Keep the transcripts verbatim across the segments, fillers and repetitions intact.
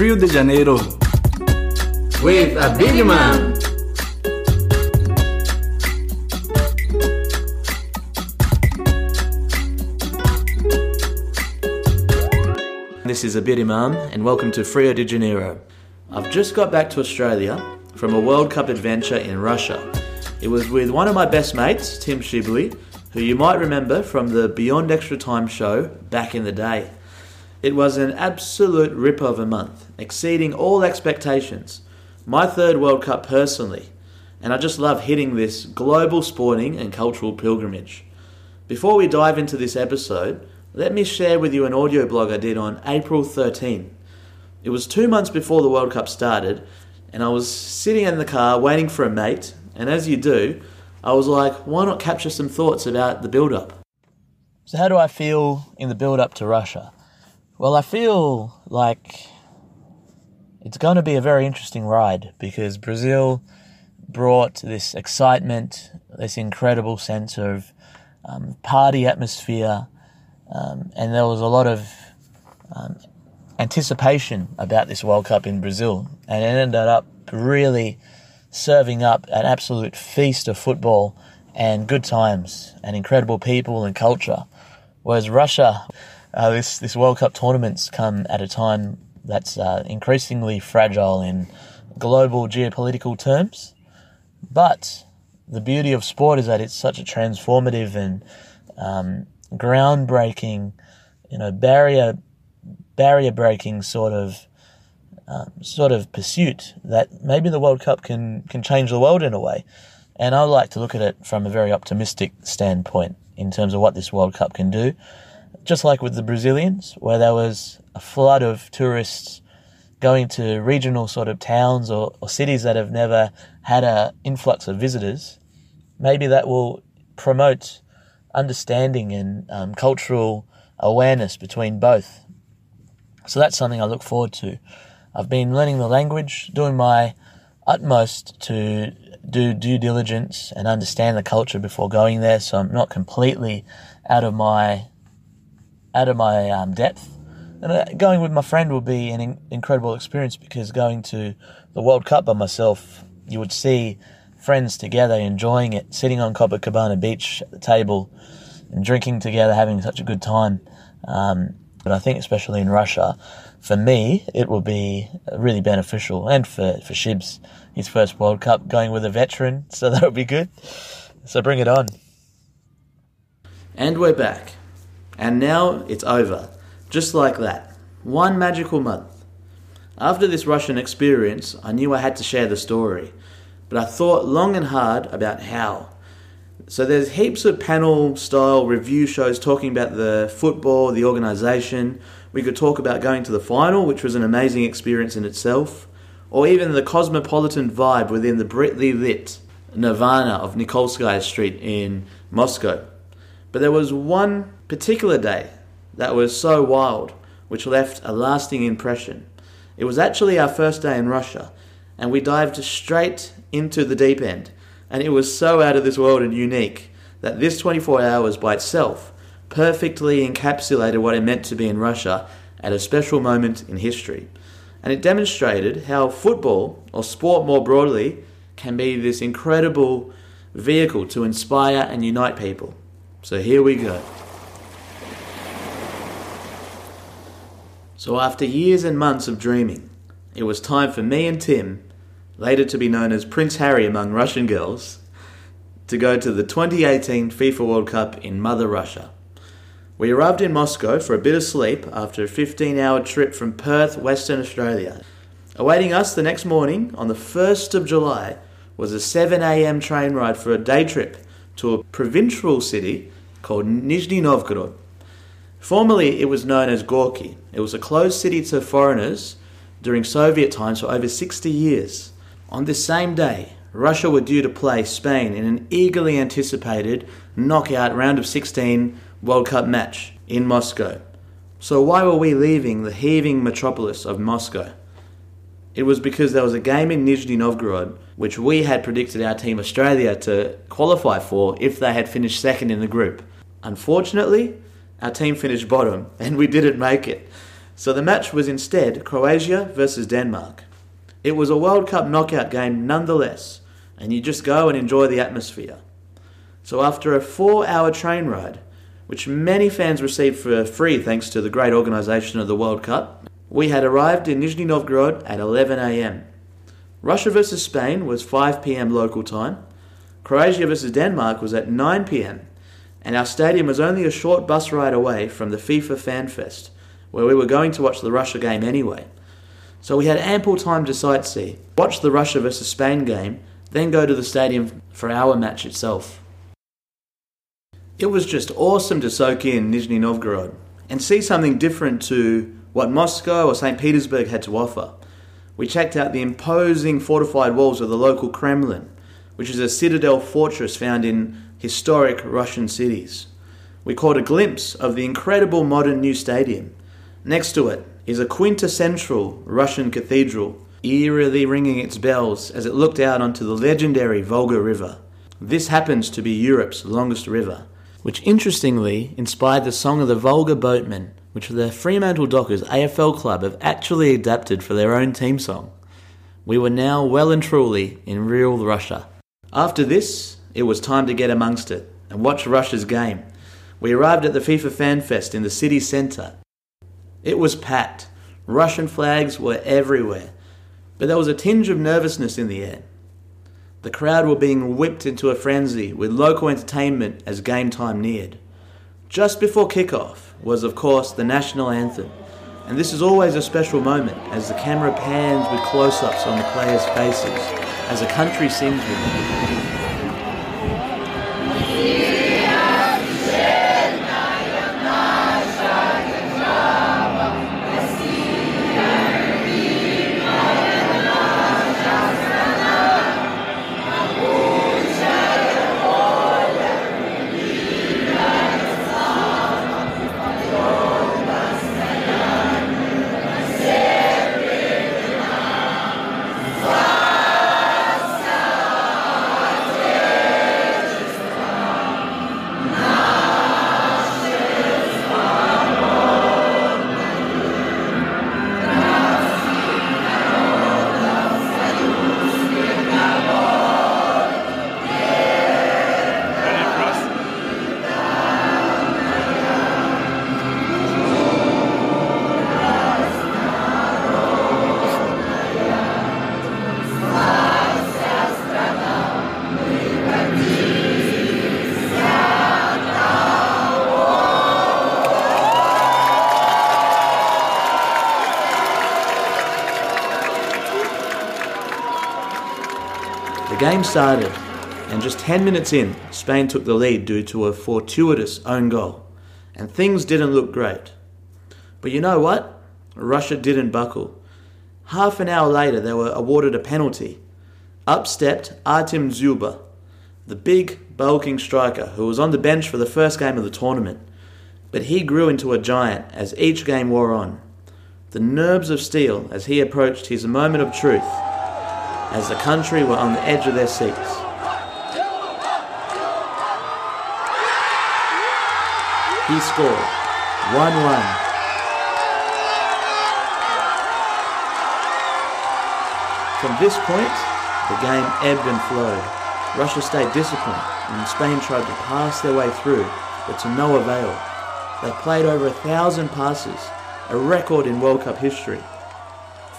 Rio de Janeiro with Abid Imam. This is Abid Imam and welcome to Rio de Janeiro. I've just got back to Australia from a World Cup adventure in Russia. It was with one of my best mates, Tim Shibley, who you might remember from the Beyond Extra Time show back in the day. It was an absolute ripper of a month, exceeding all expectations. My third World Cup personally, and I just love hitting this global sporting and cultural pilgrimage. Before we dive into this episode, let me share with you an audio blog I did on April thirteenth. It was two months before the World Cup started, and I was sitting in the car waiting for a mate, and as you do, I was like, why not capture some thoughts about the build-up? So how do I feel in the build-up to Russia? Well, I feel like it's going to be a very interesting ride because Brazil brought this excitement, this incredible sense of um, party atmosphere, um, and there was a lot of um, anticipation about this World Cup in Brazil, and it ended up really serving up an absolute feast of football and good times and incredible people and culture, whereas Russia... Uh, this, this World Cup tournament's come at a time that's uh, increasingly fragile in global geopolitical terms. But the beauty of sport is that it's such a transformative and um, groundbreaking, you know, barrier barrier breaking sort of um, sort of pursuit that maybe the World Cup can can change the world in a way. And I like to look at it from a very optimistic standpoint in terms of what this World Cup can do. Just like with the Brazilians, where there was a flood of tourists going to regional sort of towns or, or cities that have never had an influx of visitors, maybe that will promote understanding and um, cultural awareness between both. So that's something I look forward to. I've been learning the language, doing my utmost to do due diligence and understand the culture before going there, so I'm not completely out of my... out of my um, depth. And going with my friend will be an in- incredible experience because going to the World Cup by myself, you would see friends together enjoying it, sitting on Copacabana Beach at the table and drinking together, having such a good time. Um, but I think especially in Russia, for me, it will be really beneficial. And for, for Shibs, his first World Cup, going with a veteran, so that'll be good. So bring it on. And we're back. And now it's over. Just like that. One magical month. After this Russian experience, I knew I had to share the story. But I thought long and hard about how. So there's heaps of panel-style review shows talking about the football, the organisation. We could talk about going to the final, which was an amazing experience in itself. Or even the cosmopolitan vibe within the brightly lit nirvana of Nikolskaya Street in Moscow. But there was one particular day that was so wild, which left a lasting impression. It was actually our first day in Russia, and we dived straight into the deep end, and it was so out of this world and unique that this twenty-four hours by itself perfectly encapsulated what it meant to be in Russia at a special moment in history. And it demonstrated how football, or sport more broadly, can be this incredible vehicle to inspire and unite people. So here we go. So after years and months of dreaming, it was time for me and Tim, later to be known as Prince Harry among Russian girls, to go to the twenty eighteen FIFA World Cup in Mother Russia. We arrived in Moscow for a bit of sleep after a fifteen-hour trip from Perth, Western Australia. Awaiting us the next morning, on the first of July, was a seven a.m. train ride for a day trip to a provincial city called Nizhny Novgorod. Formerly, it was known as Gorky. It was a closed city to foreigners during Soviet times for over sixty years. On this same day, Russia were due to play Spain in an eagerly anticipated knockout round of sixteen World Cup match in Moscow. So why were we leaving the heaving metropolis of Moscow? It was because there was a game in Nizhny Novgorod which we had predicted our team Australia to qualify for if they had finished second in the group. Unfortunately, our team finished bottom, and we didn't make it. So the match was instead Croatia versus Denmark. It was a World Cup knockout game nonetheless, and you just go and enjoy the atmosphere. So after a four-hour train ride, which many fans received for free thanks to the great organisation of the World Cup, we had arrived in Nizhny Novgorod at eleven a.m. Russia versus Spain was five p.m. local time. Croatia versus Denmark was at nine p.m. and our stadium was only a short bus ride away from the FIFA Fan Fest, where we were going to watch the Russia game anyway. So we had ample time to sightsee, watch the Russia versus Spain game, then go to the stadium for our match itself. It was just awesome to soak in Nizhny Novgorod and see something different to what Moscow or Saint Petersburg had to offer. We checked out the imposing fortified walls of the local Kremlin, which is a citadel fortress found in historic Russian cities. We caught a glimpse of the incredible modern new stadium. Next to it is a quintessential Russian cathedral, eerily ringing its bells as it looked out onto the legendary Volga River. This happens to be Europe's longest river, which interestingly inspired the song of the Volga Boatmen, which the Fremantle Dockers A F L club have actually adapted for their own team song. We were now well and truly in real Russia. After this, it was time to get amongst it and watch Russia's game. We arrived at the FIFA Fan Fest in the city centre. It was packed. Russian flags were everywhere, but there was a tinge of nervousness in the air. The crowd were being whipped into a frenzy with local entertainment as game time neared. Just before kickoff was, of course, the national anthem, and this is always a special moment as the camera pans with close-ups on the players' faces as the country sings with them. The game started, and just ten minutes in, Spain took the lead due to a fortuitous own goal, and things didn't look great. But you know what? Russia didn't buckle. Half an hour later, they were awarded a penalty. Up stepped Artem Dzyuba, the big, bulking striker who was on the bench for the first game of the tournament, but he grew into a giant as each game wore on. The nerves of steel as he approached his moment of truth, as the country were on the edge of their seats. He scored one one. From this point, the game ebbed and flowed. Russia stayed disciplined, and Spain tried to pass their way through, but to no avail. They played over a thousand passes, a record in World Cup history.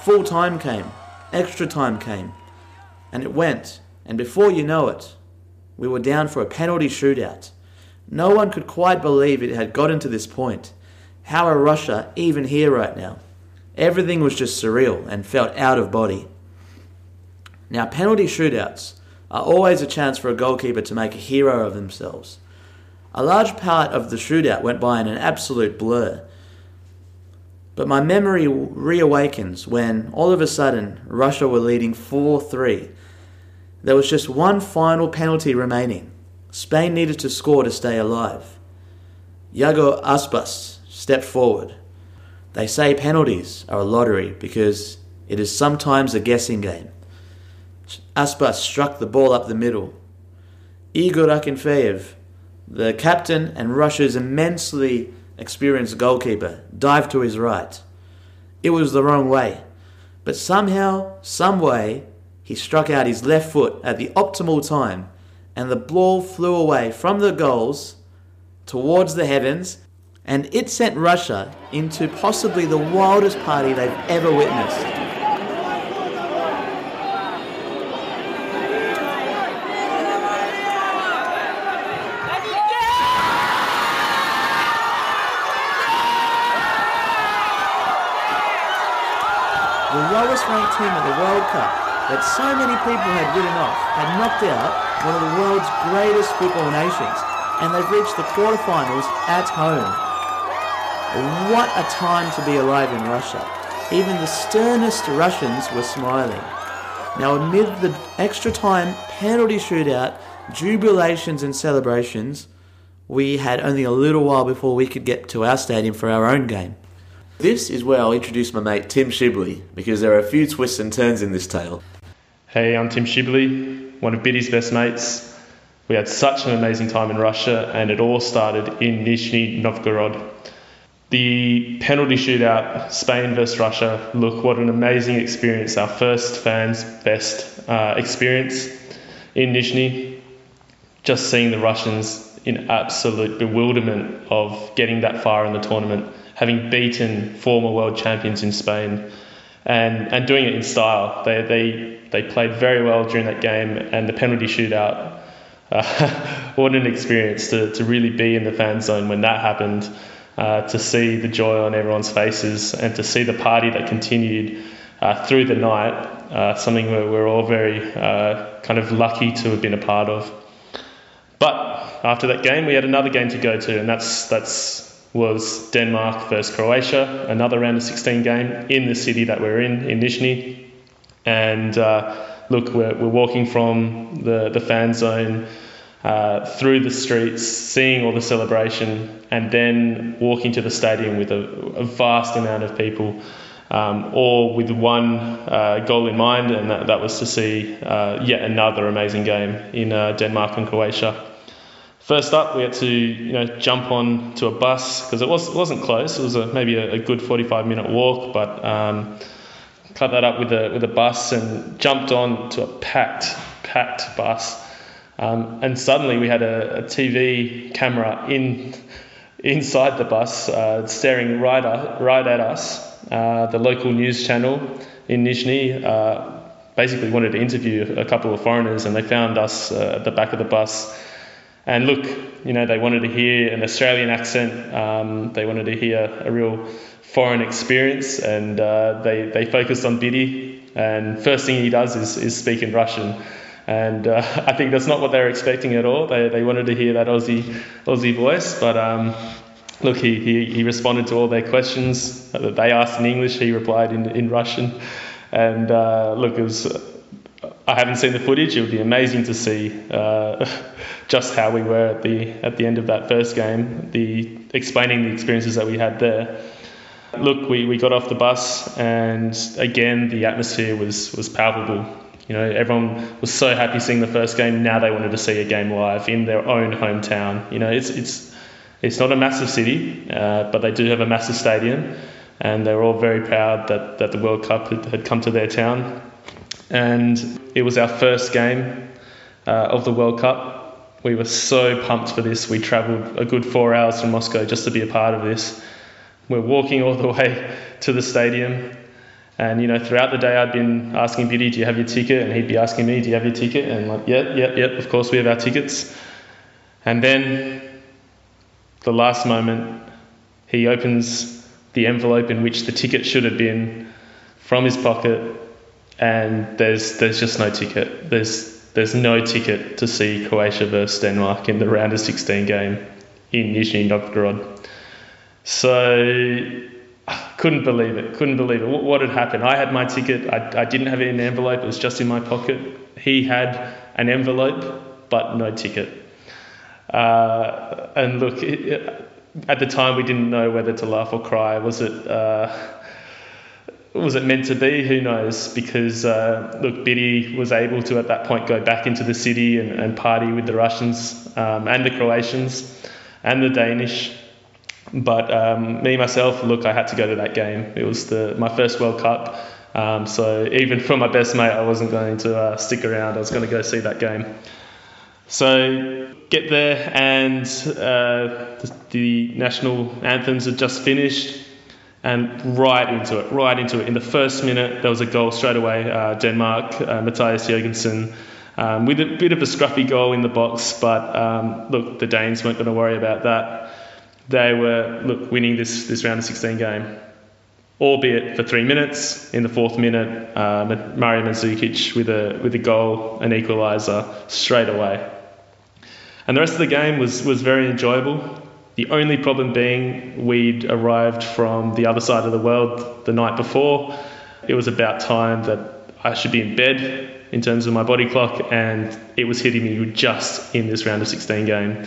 Full time came, extra time came, and it went, and before you know it, we were down for a penalty shootout. No one could quite believe it had gotten to this point. How are Russia even here right now? Everything was just surreal and felt out of body. Now, penalty shootouts are always a chance for a goalkeeper to make a hero of themselves. A large part of the shootout went by in an absolute blur. But my memory reawakens when, all of a sudden, Russia were leading four three. There was just one final penalty remaining. Spain needed to score to stay alive. Yago Aspas stepped forward. They say penalties are a lottery because it is sometimes a guessing game. Aspas struck the ball up the middle. Igor Akinfeyev, the captain and Russia's immensely experienced goalkeeper, dived to his right. It was the wrong way. But somehow, some way, he struck out his left foot at the optimal time, and the ball flew away from the goals towards the heavens, and it sent Russia into possibly the wildest party they've ever witnessed. The lowest-ranked team at the World Cup that so many people had written off had knocked out one of the world's greatest football nations, and they've reached the quarterfinals at home. What a time to be alive in Russia. Even the sternest Russians were smiling. Now, amid the extra time, penalty shootout, jubilations and celebrations, we had only a little while before we could get to our stadium for our own game. This is where I'll introduce my mate Tim Shibley, because there are a few twists and turns in this tale. Hey, I'm Tim Shibley, one of Biddy's best mates. We had such an amazing time in Russia, and it all started in Nizhny Novgorod. The penalty shootout, Spain versus Russia, look, what an amazing experience, our first fans' best uh, experience in Nizhny. Just seeing the Russians in absolute bewilderment of getting that far in the tournament, having beaten former world champions in Spain, and, and doing it in style. They, they, they played very well during that game, and the penalty shootout, uh, what an experience to, to really be in the fan zone when that happened. Uh, to see the joy on everyone's faces and to see the party that continued uh, through the night, uh, something we're, we're all very uh, kind of lucky to have been a part of. But after that game, we had another game to go to, and that's that's was Denmark versus Croatia, another round of sixteen game in the city that we're in, in Nizhny. And uh, look, we're, we're walking from the, the fan zone Uh, through the streets, seeing all the celebration, and then walking to the stadium with a, a vast amount of people, um, all with one uh, goal in mind, and that, that was to see uh, yet another amazing game in uh, Denmark and Croatia. First up, we had to you know jump on to a bus, because it, was, it wasn't close. It was a, maybe a, a good forty-five minute walk, but um, cut that up with a, with a bus and jumped on to a packed, packed bus. Um, and suddenly we had a, a T V camera in inside the bus, uh, staring right, up, right at us. Uh, the local news channel in Nizhny uh, basically wanted to interview a couple of foreigners, and they found us uh, at the back of the bus. And look, you know, they wanted to hear an Australian accent. Um, they wanted to hear a real foreign experience, and uh, they, they focused on Biddy. And first thing he does is, is speak in Russian. And uh, I think that's not what they were expecting at all. They they wanted to hear that Aussie Aussie voice, but um, look, he, he, he responded to all their questions that they asked in English. He replied in, in Russian, and uh, look, it was. I haven't seen the footage. It would be amazing to see uh, just how we were at the at the end of that first game, the explaining the experiences that we had there. Look, we, we got off the bus, and again the atmosphere was was palpable. You know, everyone was so happy seeing the first game. Now they wanted to see a game live in their own hometown. You know, it's it's it's not a massive city, uh, but they do have a massive stadium, and they were all very proud that, that the World Cup had, had come to their town. And it was our first game uh, of the World Cup. We were so pumped for this. We travelled a good four hours from Moscow just to be a part of this. We're walking all the way to the stadium. And, you know, throughout the day I'd been asking Biddy, do you have your ticket? And he'd be asking me, do you have your ticket? And I'm like, yep, yep, yep, of course we have our tickets. And then, the last moment, he opens the envelope in which the ticket should have been from his pocket, and there's there's just no ticket. There's there's no ticket to see Croatia versus Denmark in the round of sixteen game in Nizhny Novgorod. So... Couldn't believe it, couldn't believe it. What had happened? I had my ticket, I, I didn't have it in an envelope, it was just in my pocket. He had an envelope, but no ticket. Uh, and look, it, at the time we didn't know whether to laugh or cry. Was it uh, was it meant to be? Who knows? Because uh, look, Biddy was able to at that point go back into the city and, and party with the Russians um, and the Croatians and the Danish. But um, me, myself, look, I had to go to that game. It was the my first World Cup. Um, so even from my best mate, I wasn't going to uh, stick around. I was going to go see that game. So get there, and uh, the, the national anthems had just finished, and right into it, right into it. In the first minute, there was a goal straight away. Uh, Denmark, uh, Matthias Jørgensen, um, with a bit of a scruffy goal in the box, but um, look, the Danes weren't going to worry about that. They were look winning this, this round of sixteen game, albeit for three minutes. In the fourth minute, um, Mario Mandzukic with a with a goal, an equaliser straight away. And the rest of the game was was very enjoyable. The only problem being we'd arrived from the other side of the world the night before. It was about time that I should be in bed in terms of my body clock, and it was hitting me just in this round of sixteen game.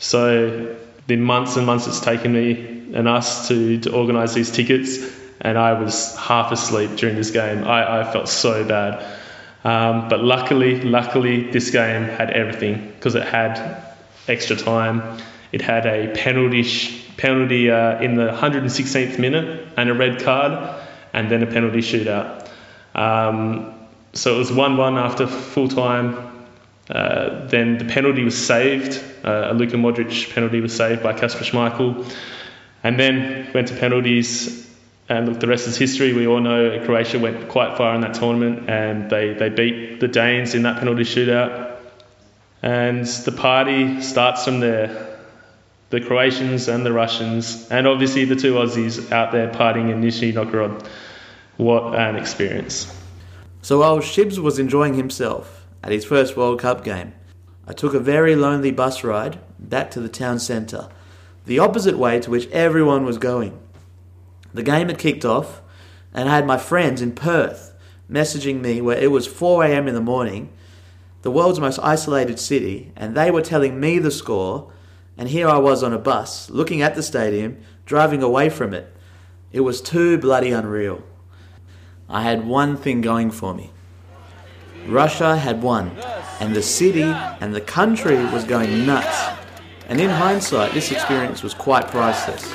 So the months and months it's taken me and us to, to organise these tickets, and I was half asleep during this game. I, I felt so bad. Um, but luckily, luckily, this game had everything, because it had extra time. It had a penalty sh- penalty uh, in the one hundred sixteenth minute and a red card, and then a penalty shootout. Um, so it was one one after full-time. Uh, then the penalty was saved. Uh, a Luka Modric penalty was saved by Kasper Schmeichel. And then went to penalties, and look, the rest is history. We all know Croatia went quite far in that tournament, and they, they beat the Danes in that penalty shootout. And the party starts from there. The Croatians and the Russians, and obviously the two Aussies out there partying in Nizhny Novgorod. What an experience. So while Shibs was enjoying himself at his first World Cup game, I took a very lonely bus ride back to the town centre, the opposite way to which everyone was going. The game had kicked off, and I had my friends in Perth messaging me where it was four a.m. in the morning, the world's most isolated city, and they were telling me the score. And here I was on a bus, looking at the stadium, driving away from it. It was too bloody unreal. I had one thing going for me. Russia had won, and the city and the country was going nuts. And in hindsight, this experience was quite priceless.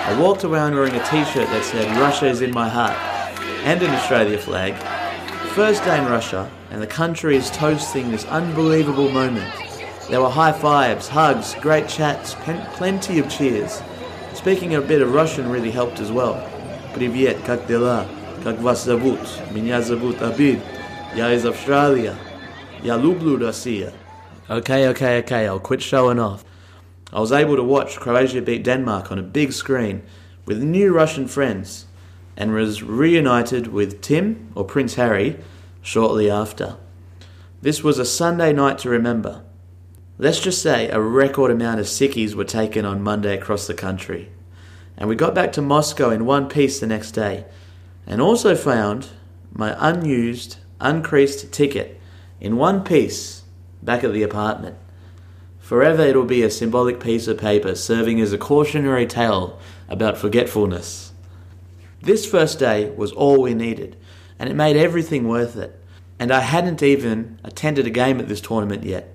I walked around wearing a t-shirt that said, "Russia is in my heart," and an Australia flag. First day in Russia, and the country is toasting this unbelievable moment. There were high fives, hugs, great chats, pen- plenty of cheers. Speaking a bit of Russian really helped as well. Привет, как дела? Как вас зовут? Меня зовут Абид. Я из Австралии. Я люблю Россию. Okay, okay, okay, I'll quit showing off. I was able to watch Croatia beat Denmark on a big screen with new Russian friends, and was reunited with Tim, or Prince Harry, shortly after. This was a Sunday night to remember. Let's just say a record amount of sickies were taken on Monday across the country. And we got back to Moscow in one piece the next day, and also found my unused, uncreased ticket in one piece back at the apartment. Forever it'll be a symbolic piece of paper serving as a cautionary tale about forgetfulness. This first day was all we needed, and it made everything worth it. And I hadn't even attended a game at this tournament yet.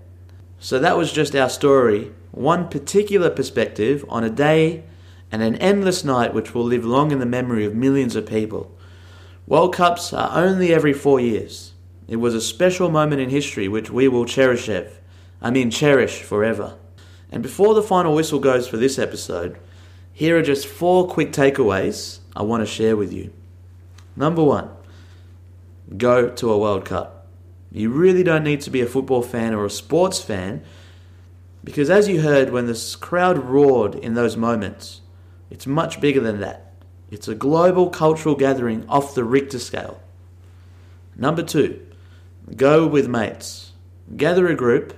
So that was just our story, one particular perspective on a day and an endless night which will live long in the memory of millions of people. World Cups are only every four years. It was a special moment in history which we will cherish, ev- I mean cherish forever. And before the final whistle goes for this episode, here are just four quick takeaways I want to share with you. Number one, go to a World Cup. You really don't need to be a football fan or a sports fan, because as you heard when the crowd roared in those moments, it's much bigger than that. It's a global cultural gathering off the Richter scale. Number two, go with mates. Gather a group,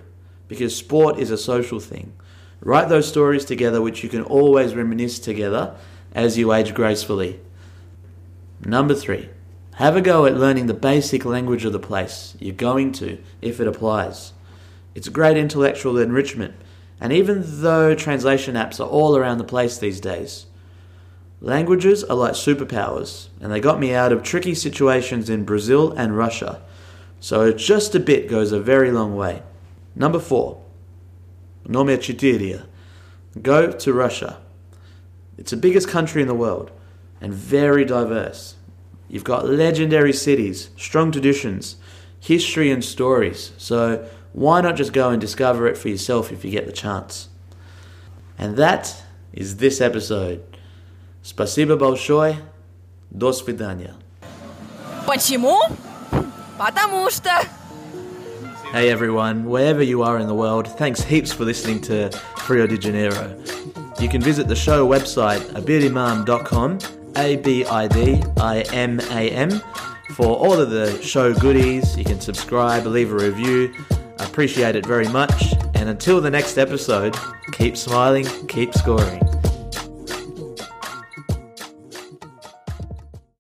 because sport is a social thing. Write those stories together which you can always reminisce together as you age gracefully. Number three, have a go at learning the basic language of the place you're going to, if it applies. It's great intellectual enrichment, and even though translation apps are all around the place these days, languages are like superpowers, and they got me out of tricky situations in Brazil and Russia. So just a bit goes a very long way. Number four. Номер четыре. Go to Russia. It's the biggest country in the world and very diverse. You've got legendary cities, strong traditions, history and stories. So why not just go and discover it for yourself if you get the chance? And that is this episode. Спасибо большое. До свидания. Почему? Потому что... Hey everyone, wherever you are in the world, thanks heaps for listening to Rio de Janeiro. You can visit the show website abid imam dot com, A B I D I M A M, for all of the show goodies. You can subscribe, leave a review. I appreciate it very much. And until the next episode, keep smiling, keep scoring.